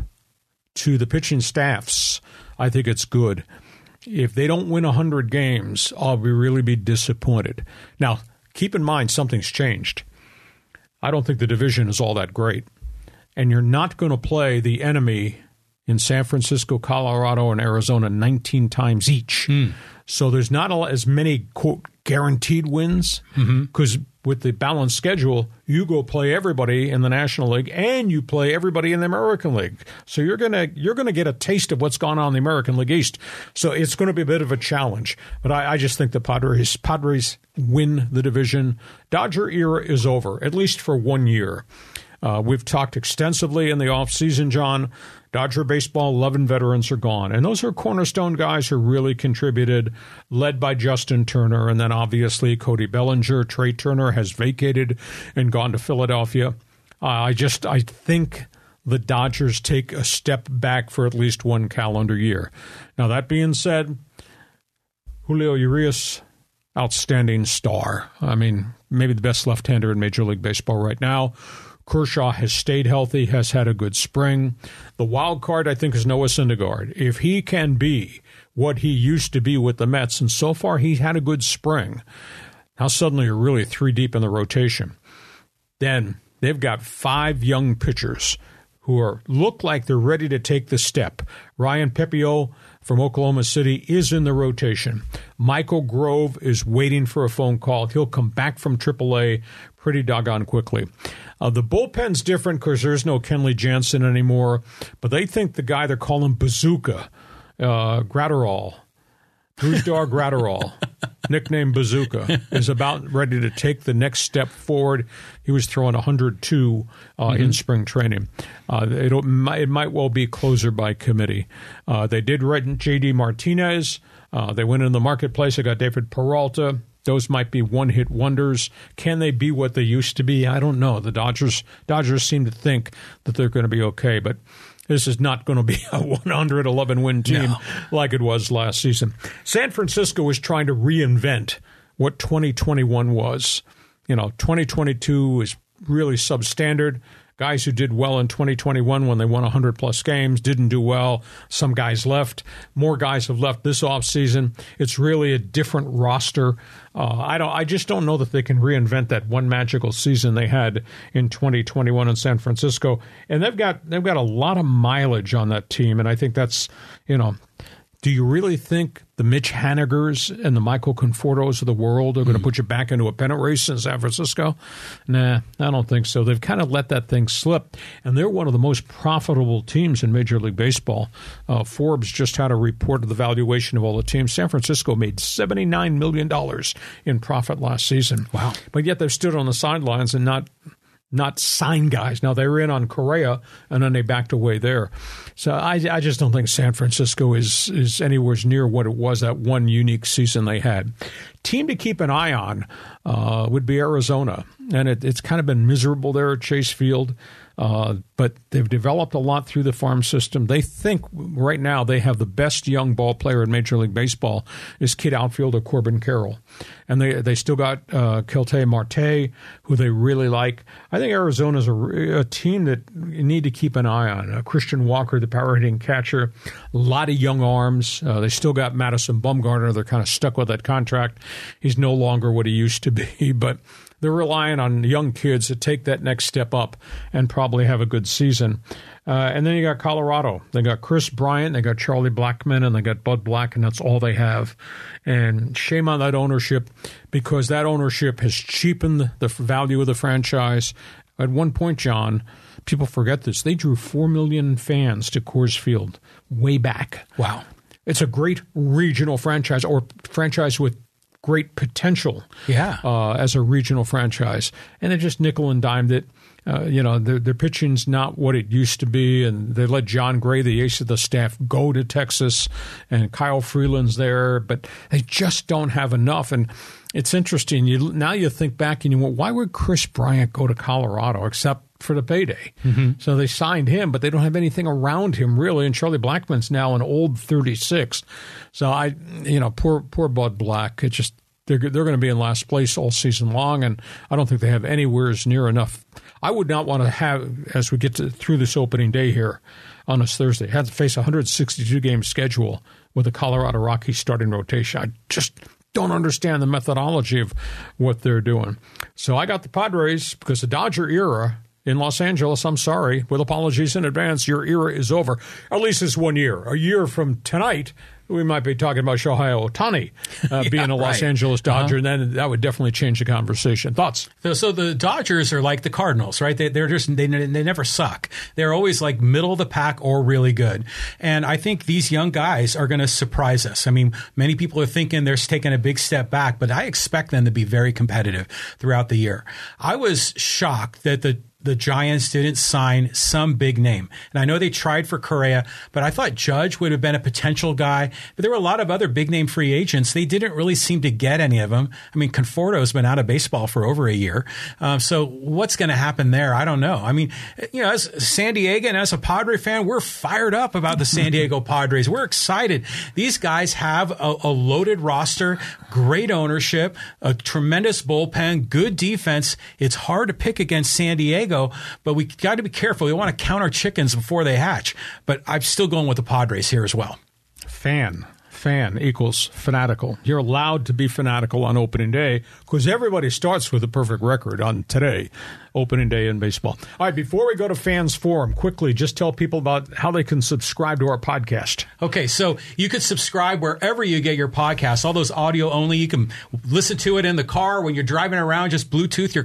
to the pitching staffs, I think it's good. If they don't win 100 games, I'll really be disappointed. Now, keep in mind something's changed. I don't think the division is all that great. And you're not going to play the enemy in San Francisco, Colorado, and Arizona 19 times each. Mm. So there's not as many, quote, guaranteed wins, because with the balanced schedule, you go play everybody in the National League and you play everybody in the American League. So you're gonna get a taste of what's gone on in the American League East. So it's going to be a bit of a challenge. But I just think the Padres win the division. Dodger era is over, at least for 1 year. We've talked extensively in the offseason, John. Dodger baseball, 11 veterans are gone. And those are cornerstone guys who really contributed, led by Justin Turner. And then obviously Cody Bellinger. Trey Turner has vacated and gone to Philadelphia. I think the Dodgers take a step back for at least one calendar year. Now, that being said, Julio Urias, outstanding star. I mean, maybe the best left-hander in Major League Baseball right now. Kershaw has stayed healthy, has had a good spring. The wild card, I think, is Noah Syndergaard. If he can be what he used to be with the Mets, and so far he's had a good spring, now suddenly you're really three deep in the rotation. Then they've got 5 young pitchers who look like they're ready to take the step. Ryan Pepio from Oklahoma City is in the rotation. Michael Grove is waiting for a phone call. He'll come back from AAA pretty doggone quickly. The bullpen's different because there's no Kenley Jansen anymore, but they think the guy they're calling Bazooka, Gratterall, Guzdar Gratterall, nicknamed Bazooka, is about ready to take the next step forward. He was throwing 102 in spring training. It might well be closer by committee. They did write J.D. Martinez. They went in the marketplace. They got David Peralta. Those might be one-hit wonders. Can they be what they used to be? I don't know. The Dodgers seem to think that they're going to be okay, but this is not going to be a 111-win team like it was last season. San Francisco is trying to reinvent what 2021 was. 2022 is really substandard. Guys who did well in 2021 when they won 100-plus games didn't do well. Some guys left. More guys have left this offseason. It's really a different roster. I just don't know that they can reinvent that one magical season they had in 2021 in San Francisco. And they've got a lot of mileage on that team. And I think that's, do you really think the Mitch Hanigers and the Michael Confortos of the world are going to put you back into a pennant race in San Francisco? Nah, I don't think so. They've kind of let that thing slip, and they're one of the most profitable teams in Major League Baseball. Forbes just had a report of the valuation of all the teams. San Francisco made $79 million in profit last season. Wow. But yet they've stood on the sidelines and not sign guys. Now, they were in on Correa, and then they backed away there. So I just don't think San Francisco is anywhere near what it was that one unique season they had. Team to keep an eye on would be Arizona, and it's kind of been miserable there at Chase Field, but they've developed a lot through the farm system. They think right now they have the best young ball player in Major League Baseball is kid outfielder Corbin Carroll. And they still got Kelte Marte, who they really like. I think Arizona's a team that you need to keep an eye on. Christian Walker, the power-hitting catcher, a lot of young arms. They still got Madison Bumgarner. They're kind of stuck with that contract. He's no longer what he used to be, but they're relying on young kids to take that next step up and probably have a good season. And then you got Colorado. They got Chris Bryant, they got Charlie Blackmon, and they got Bud Black, and that's all they have. And shame on that ownership, because that ownership has cheapened the value of the franchise. At one point, John, people forget this, they drew 4 million fans to Coors Field way back. Wow. It's a great regional franchise, or franchise with great potential as a regional franchise. And they just nickel and dimed it. Their pitching's not what it used to be, and they let John Gray, the ace of the staff, go to Texas, and Kyle Freeland's there, but they just don't have enough. And it's interesting. Now you think back and you went, why would Chris Bryant go to Colorado except for the payday? Mm-hmm. So they signed him, but they don't have anything around him really. And Charlie Blackman's now an old 36. So poor Bud Black. It just. They're going to be in last place all season long, and I don't think they have anywhere near enough. I would not want to have, as we get through this opening day here on this Thursday, have to face a 162-game schedule with the Colorado Rockies starting rotation. I just don't understand the methodology of what they're doing. So I got the Padres because the Dodger era in Los Angeles, I'm sorry, with apologies in advance, your era is over. At least it's 1 year. A year from tonight, we might be talking about Shohei Ohtani being a Los Angeles Dodger, and then that would definitely change the conversation. Thoughts? So the Dodgers are like the Cardinals, right? They never suck. They're always like middle of the pack or really good. And I think these young guys are going to surprise us. I mean, many people are thinking they're taking a big step back, but I expect them to be very competitive throughout the year. I was shocked that the Giants didn't sign some big name. And I know they tried for Correa, but I thought Judge would have been a potential guy. But there were a lot of other big-name free agents. They didn't really seem to get any of them. I mean, Conforto's been out of baseball for over a year. So what's going to happen there? I don't know. I mean, as San Diego and as a Padre fan, we're fired up about the San Diego Padres. We're excited. These guys have a loaded roster, great ownership, a tremendous bullpen, good defense. It's hard to pick against San Diego. But we got to be careful. We want to count our chickens before they hatch. But I'm still going with the Padres here as well. Fan equals fanatical. You're allowed to be fanatical on opening day because everybody starts with a perfect record on today, opening day in baseball. All right, before we go to Fans Forum, quickly just tell people about how they can subscribe to our podcast. Okay, so you can subscribe wherever you get your podcast. All those audio only, you can listen to it in the car when you're driving around. Just Bluetooth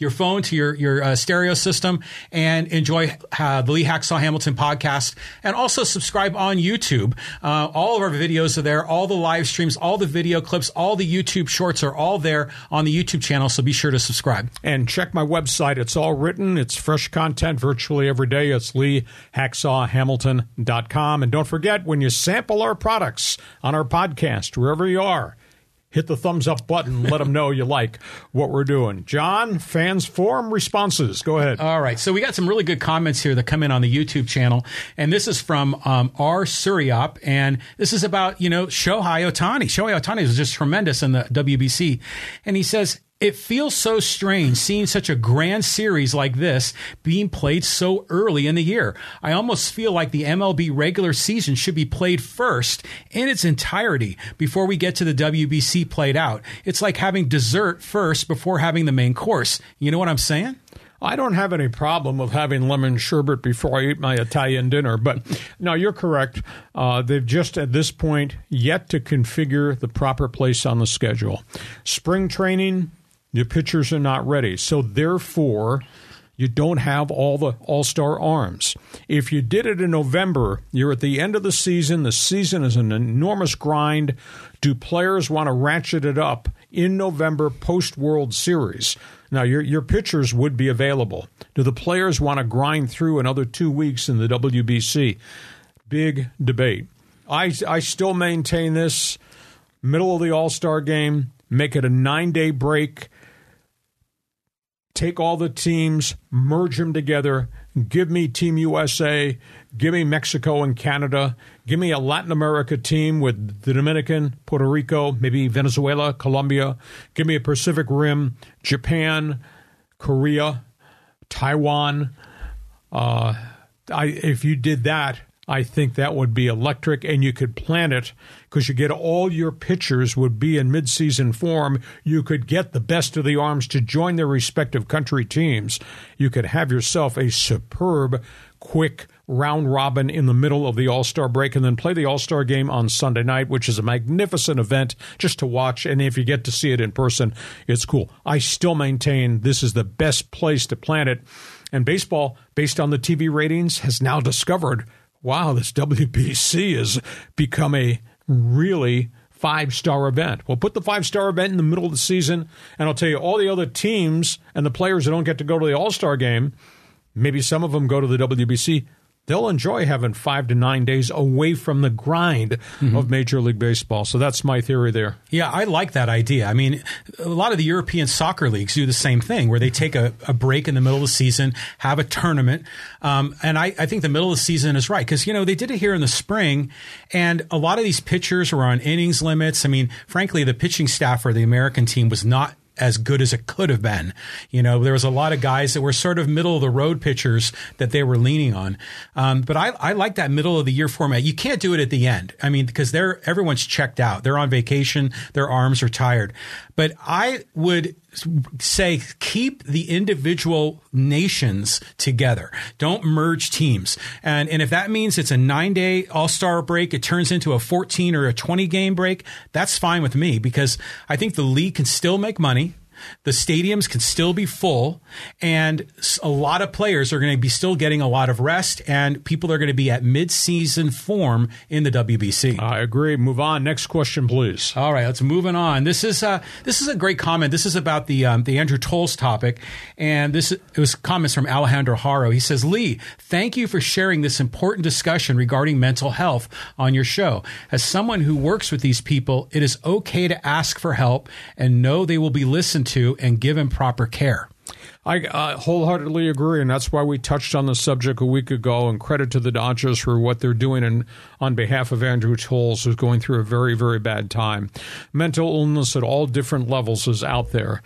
your phone to your stereo system and enjoy the Lee Hacksaw Hamilton podcast. And also subscribe on YouTube. All of our videos are there, all the live streams, all the video clips, all the YouTube shorts are all there on the YouTube channel, so be sure to subscribe. And check my website. It's all written. It's fresh content virtually every day. It's LeeHacksawHamilton.com. And don't forget, when you sample our products on our podcast, wherever you are, hit the thumbs up button. Let them know you like what we're doing. John, Fans Forum responses. Go ahead. All right. So we got some really good comments here that come in on the YouTube channel. And this is from R. Suryop. And this is about, Shohei Ohtani. Shohei Ohtani was just tremendous in the WBC. And he says, it feels so strange seeing such a grand series like this being played so early in the year. I almost feel like the MLB regular season should be played first in its entirety before we get to the WBC played out. It's like having dessert first before having the main course. You know what I'm saying? I don't have any problem of having lemon sherbet before I eat my Italian dinner, but no, you're correct. They've just at this point yet to configure the proper place on the schedule. Spring training, your pitchers are not ready, so therefore you don't have all the all-star arms. If you did it in November, you're at the end of the season. The season is an enormous grind. Do players want to ratchet it up in November post-World Series? Now, your pitchers would be available. Do the players want to grind through another 2 weeks in the WBC? Big debate. I still maintain this. Middle of the all-star game, make it a 9-day break. Take all the teams, merge them together, give me Team USA, give me Mexico and Canada, give me a Latin America team with the Dominican, Puerto Rico, maybe Venezuela, Colombia, give me a Pacific Rim, Japan, Korea, Taiwan. If you did that, I think that would be electric, and you could plan it because you get all your pitchers would be in midseason form. You could get the best of the arms to join their respective country teams. You could have yourself a superb, quick round robin in the middle of the all-star break and then play the all-star game on Sunday night, which is a magnificent event just to watch. And if you get to see it in person, it's cool. I still maintain this is the best place to plan it. And baseball, based on the TV ratings, has now discovered, wow, this WBC has become a really five-star event. Well, put the five-star event in the middle of the season, and I'll tell you, all the other teams and the players that don't get to go to the All-Star game, maybe some of them go to the WBC, they'll enjoy having 5 to 9 days away from the grind of Major League Baseball. So that's my theory there. Yeah, I like that idea. I mean, a lot of the European soccer leagues do the same thing, where they take a break in the middle of the season, have a tournament. And I think the middle of the season is right, because, you know, they did it here in the spring, and a lot of these pitchers were on innings limits. I mean, frankly, the pitching staff for the American team was not as good as it could have been. You know, there was a lot of guys that were sort of middle of the road pitchers that they were leaning on. But I like that middle of the year format. You can't do it at the end. I mean, because everyone's checked out. They're on vacation. Their arms are tired. But I would say keep the individual nations together. Don't merge teams. And if that means it's a 9-day All-Star break, it turns into a 14 or a 20-game break, that's fine with me, because I think the league can still make money. The stadiums can still be full, and a lot of players are going to be still getting a lot of rest, and people are going to be at mid-season form in the WBC. I agree. Move on. Next question, please. All right, let's move on. This is a great comment. This is about the Andrew Toles topic, and it was comments from Alejandro Haro. He says, Lee, thank you for sharing this important discussion regarding mental health on your show. As someone who works with these people, it is okay to ask for help and know they will be listened to and give him proper care. I wholeheartedly agree, and that's why we touched on the subject a week ago, and credit to the Dodgers for what they're doing on behalf of Andrew Toles, who's going through a very, very bad time. Mental illness at all different levels is out there,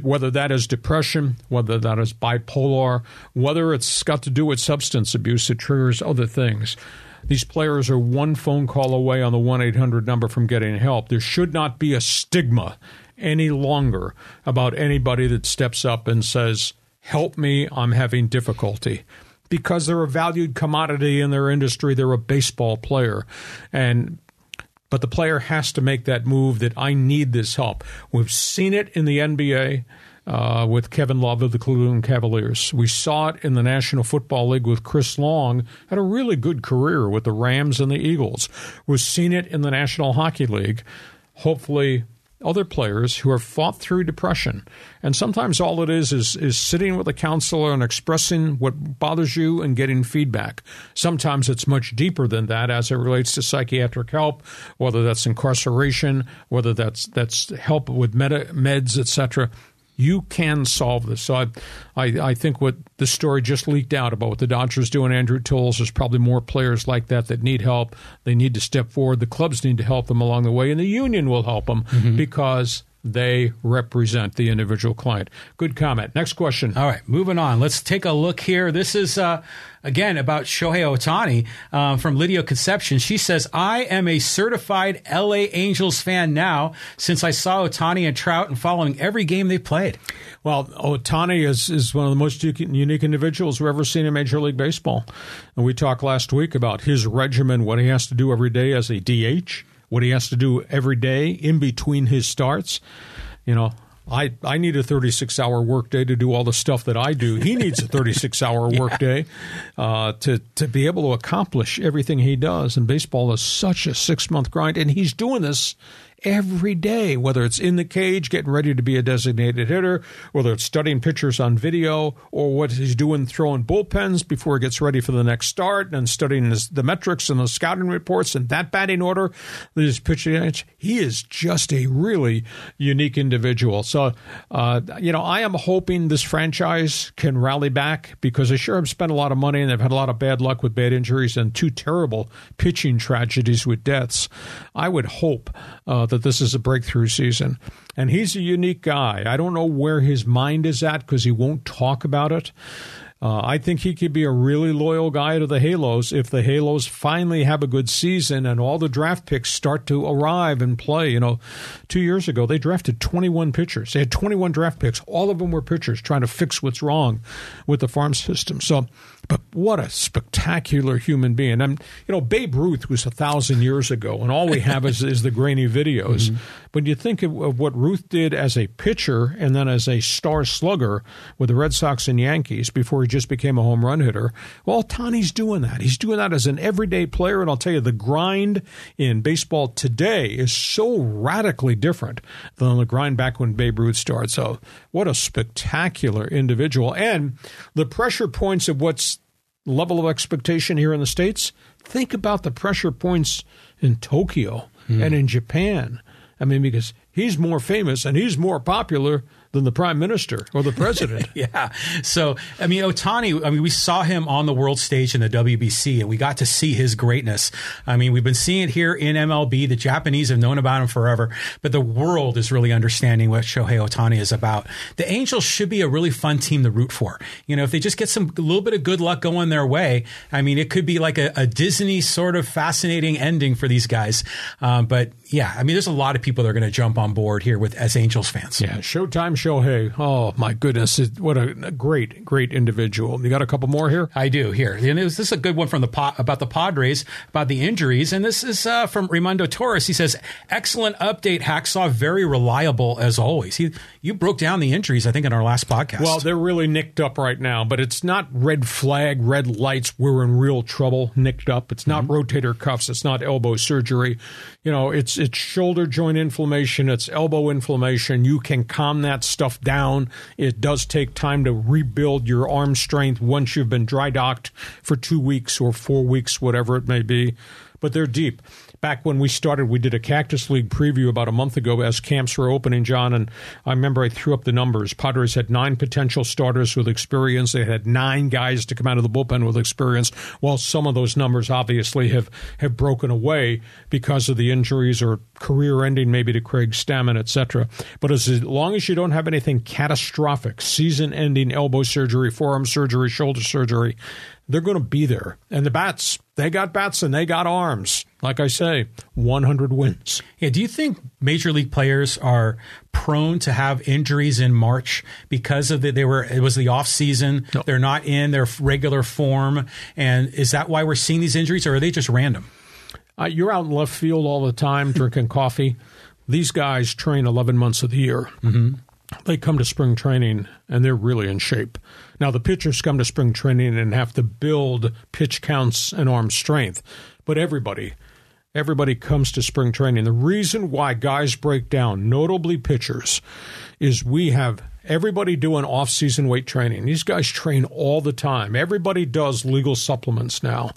whether that is depression, whether that is bipolar, whether it's got to do with substance abuse that triggers other things. These players are one phone call away on the 1-800 number from getting help. There should not be a stigma any longer about anybody that steps up and says, help me, I'm having difficulty, because they're a valued commodity in their industry. They're a baseball player. But the player has to make that move that I need this help. We've seen it in the NBA with Kevin Love of the Cleveland Cavaliers. We saw it in the National Football League with Chris Long, had a really good career with the Rams and the Eagles. We've seen it in the National Hockey League. Hopefully other players who have fought through depression. And sometimes all it is sitting with a counselor and expressing what bothers you and getting feedback. Sometimes it's much deeper than that as it relates to psychiatric help, whether that's incarceration, whether that's help with meds, et cetera. You can solve this. So I think what the story just leaked out about what the Dodgers do and Andrew Toles, there's probably more players like that need help. They need to step forward. The clubs need to help them along the way, and the union will help them because they represent the individual client. Good comment. Next question. All right, moving on. Let's take a look here. This is, again, about Shohei Ohtani from Lydia Conception. She says, I am a certified LA Angels fan now since I saw Ohtani and Trout and following every game they played. Well, Ohtani is one of the most unique individuals we've ever seen in Major League Baseball. And we talked last week about his regimen, what he has to do every day as a DH, what he has to do every day in between his starts. You know, I need a 36-hour workday to do all the stuff that I do. He needs a 36-hour workday to be able to accomplish everything he does. And baseball is such a 6-month grind, and he's doing this every day, whether it's in the cage, getting ready to be a designated hitter, whether it's studying pitchers on video, or what he's doing throwing bullpens before he gets ready for the next start, and studying the metrics and the scouting reports and that batting order that he's pitching. He is just a really unique individual. So, I am hoping this franchise can rally back, because they sure have spent a lot of money and they've had a lot of bad luck with bad injuries and two terrible pitching tragedies with deaths. I would hope that this is a breakthrough season. And he's a unique guy. I don't know where his mind is at, because he won't talk about it. I think he could be a really loyal guy to the Halos if the Halos finally have a good season and all the draft picks start to arrive and play. You know, 2 years ago, they drafted 21 pitchers. They had 21 draft picks. All of them were pitchers trying to fix what's wrong with the farm system. So, but what a spectacular human being. Babe Ruth was 1,000 years ago, and all we have is the grainy videos. But you think of what Ruth did as a pitcher and then as a star slugger with the Red Sox and Yankees before just became a home run hitter. Well, Ohtani's doing that. He's doing that as an everyday player, and I'll tell you, the grind in baseball today is so radically different than the grind back when Babe Ruth started. So what a spectacular individual. And the pressure points of what's level of expectation here in the States, think about the pressure points in Tokyo and in Japan. I mean, because he's more famous and he's more popular than the prime minister or the president. Yeah. So, I mean, Ohtani, I mean, we saw him on the world stage in the WBC, and we got to see his greatness. I mean, we've been seeing it here in MLB. The Japanese have known about him forever, but the world is really understanding what Shohei Ohtani is about. The Angels should be a really fun team to root for. You know, if they just get a little bit of good luck going their way, I mean, it could be like a Disney sort of fascinating ending for these guys. But yeah, I mean, there's a lot of people that are going to jump on board here with as Angels fans. Yeah, Showtime Shohei. Oh, my goodness. What a great, great individual. You got a couple more here? I do, here. And this is a good one from about the Padres, about the injuries. And this is from Raimundo Torres. He says, excellent update, Hacksaw. Very reliable, as always. You broke down the injuries, I think, in our last podcast. Well, they're really nicked up right now, but it's not red flag, red lights, we're in real trouble, nicked up. It's not rotator cuffs. It's not elbow surgery. You know, it's shoulder joint inflammation. It's elbow inflammation. You can calm that stuff down. It does take time to rebuild your arm strength once you've been dry docked for 2 weeks or 4 weeks, whatever it may be. But they're deep. Back when we started, we did a Cactus League preview about a month ago as camps were opening, John, and I remember I threw up the numbers. Padres had 9 potential starters with experience. They had 9 guys to come out of the bullpen with experience. Well, some of those numbers obviously have broken away because of the injuries or career-ending maybe to Craig Stammen, et cetera. But as long as you don't have anything catastrophic, season-ending elbow surgery, forearm surgery, shoulder surgery, they're going to be there. And the bats, they got bats and they got arms. Like I say, 100 wins. Yeah, do you think major league players are prone to have injuries in March because of it was the off season? No. They're not in their regular form, and is that why we're seeing these injuries, or are they just random? You're out in left field all the time drinking coffee. These guys train 11 months of the year. Mm-hmm. They come to spring training, and they're really in shape. Now, the pitchers come to spring training and have to build pitch counts and arm strength. But everybody comes to spring training. The reason why guys break down, notably pitchers, is we have everybody doing off-season weight training. These guys train all the time. Everybody does legal supplements now.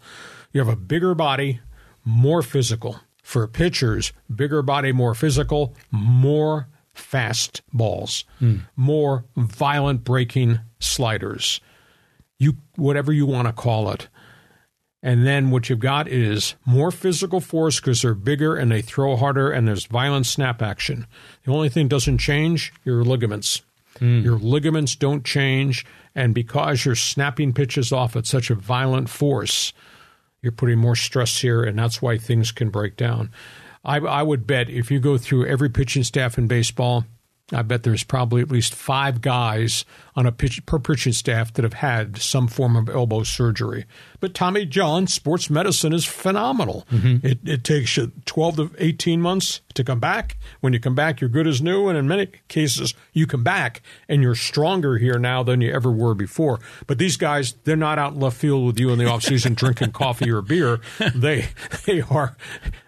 You have a bigger body, more physical. For pitchers, bigger body, more physical, more fast balls, more violent breaking sliders, whatever you want to call it. And then what you've got is more physical force because they're bigger and they throw harder and there's violent snap action. The only thing that doesn't change, your ligaments. Your ligaments don't change, and because you're snapping pitches off at such a violent force, you're putting more stress here, and that's why things can break down. I would bet if you go through every pitching staff in baseball, I bet there's probably at least 5 guys on per pitching staff that have had some form of elbow surgery. But Tommy John sports medicine is phenomenal. Mm-hmm. It takes you 12 to 18 months to come back. When you come back, you're good as new. And in many cases, you come back and you're stronger here now than you ever were before. But these guys, they're not out in left field with you in the offseason drinking coffee or beer.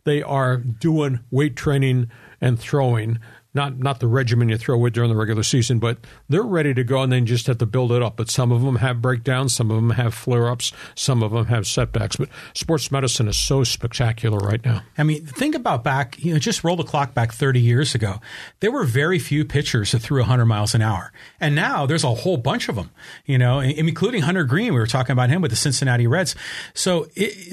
They are doing weight training and throwing. Not the regimen you throw with during the regular season, but they're ready to go, and they just have to build it up. But some of them have breakdowns, some of them have flare-ups, some of them have setbacks. But sports medicine is so spectacular right now. I mean, think about back, just roll the clock back 30 years ago. There were very few pitchers that threw 100 miles an hour. And now there's a whole bunch of them, including Hunter Green. We were talking about him with the Cincinnati Reds. So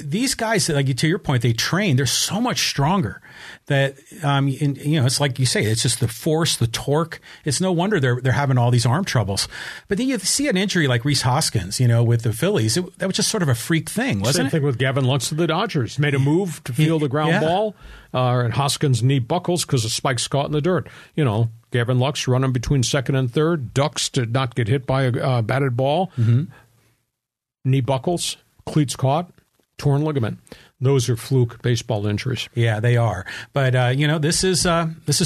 these guys, like to your point, they train. They're so much stronger that, it's like you say, it's just the force, the torque. It's no wonder they're having all these arm troubles. But then you see an injury like Rhys Hoskins, with the Phillies. That was just sort of a freak thing, wasn't it? Same thing with Gavin Lux of the Dodgers. Made a move to field a ground ball, and Hoskins' knee buckles because the spike's caught in the dirt. Gavin Lux running between second and third, ducks to not get hit by a batted ball. Mm-hmm. Knee buckles, cleats caught, torn ligament. Those are fluke baseball injuries. Yeah, they are. But this is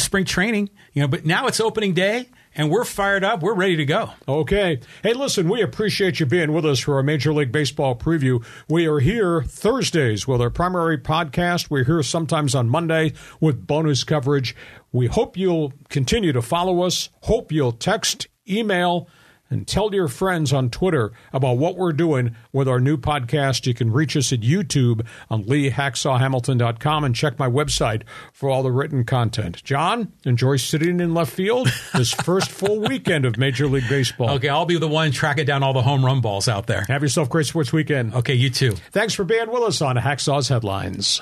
spring training. But now it's opening day. and we're fired up. We're ready to go. Okay. Hey, listen, we appreciate you being with us for our Major League Baseball preview. We are here Thursdays with our primary podcast. We're here sometimes on Monday with bonus coverage. We hope you'll continue to follow us. Hope you'll text, email, and tell your friends on Twitter about what we're doing with our new podcast. You can reach us at YouTube on LeeHacksawHamilton.com and check my website for all the written content. John, enjoy sitting in left field this first full weekend of Major League Baseball. Okay, I'll be the one tracking down all the home run balls out there. Have yourself a great sports weekend. Okay, you too. Thanks for being with us on Hacksaw's Headlines.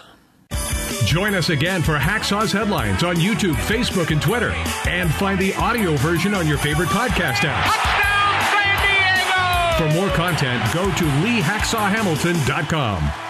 Join us again for Hacksaw's Headlines on YouTube, Facebook, and Twitter. And find the audio version on your favorite podcast app. Touchdown, San Diego! For more content, go to LeeHacksawHamilton.com.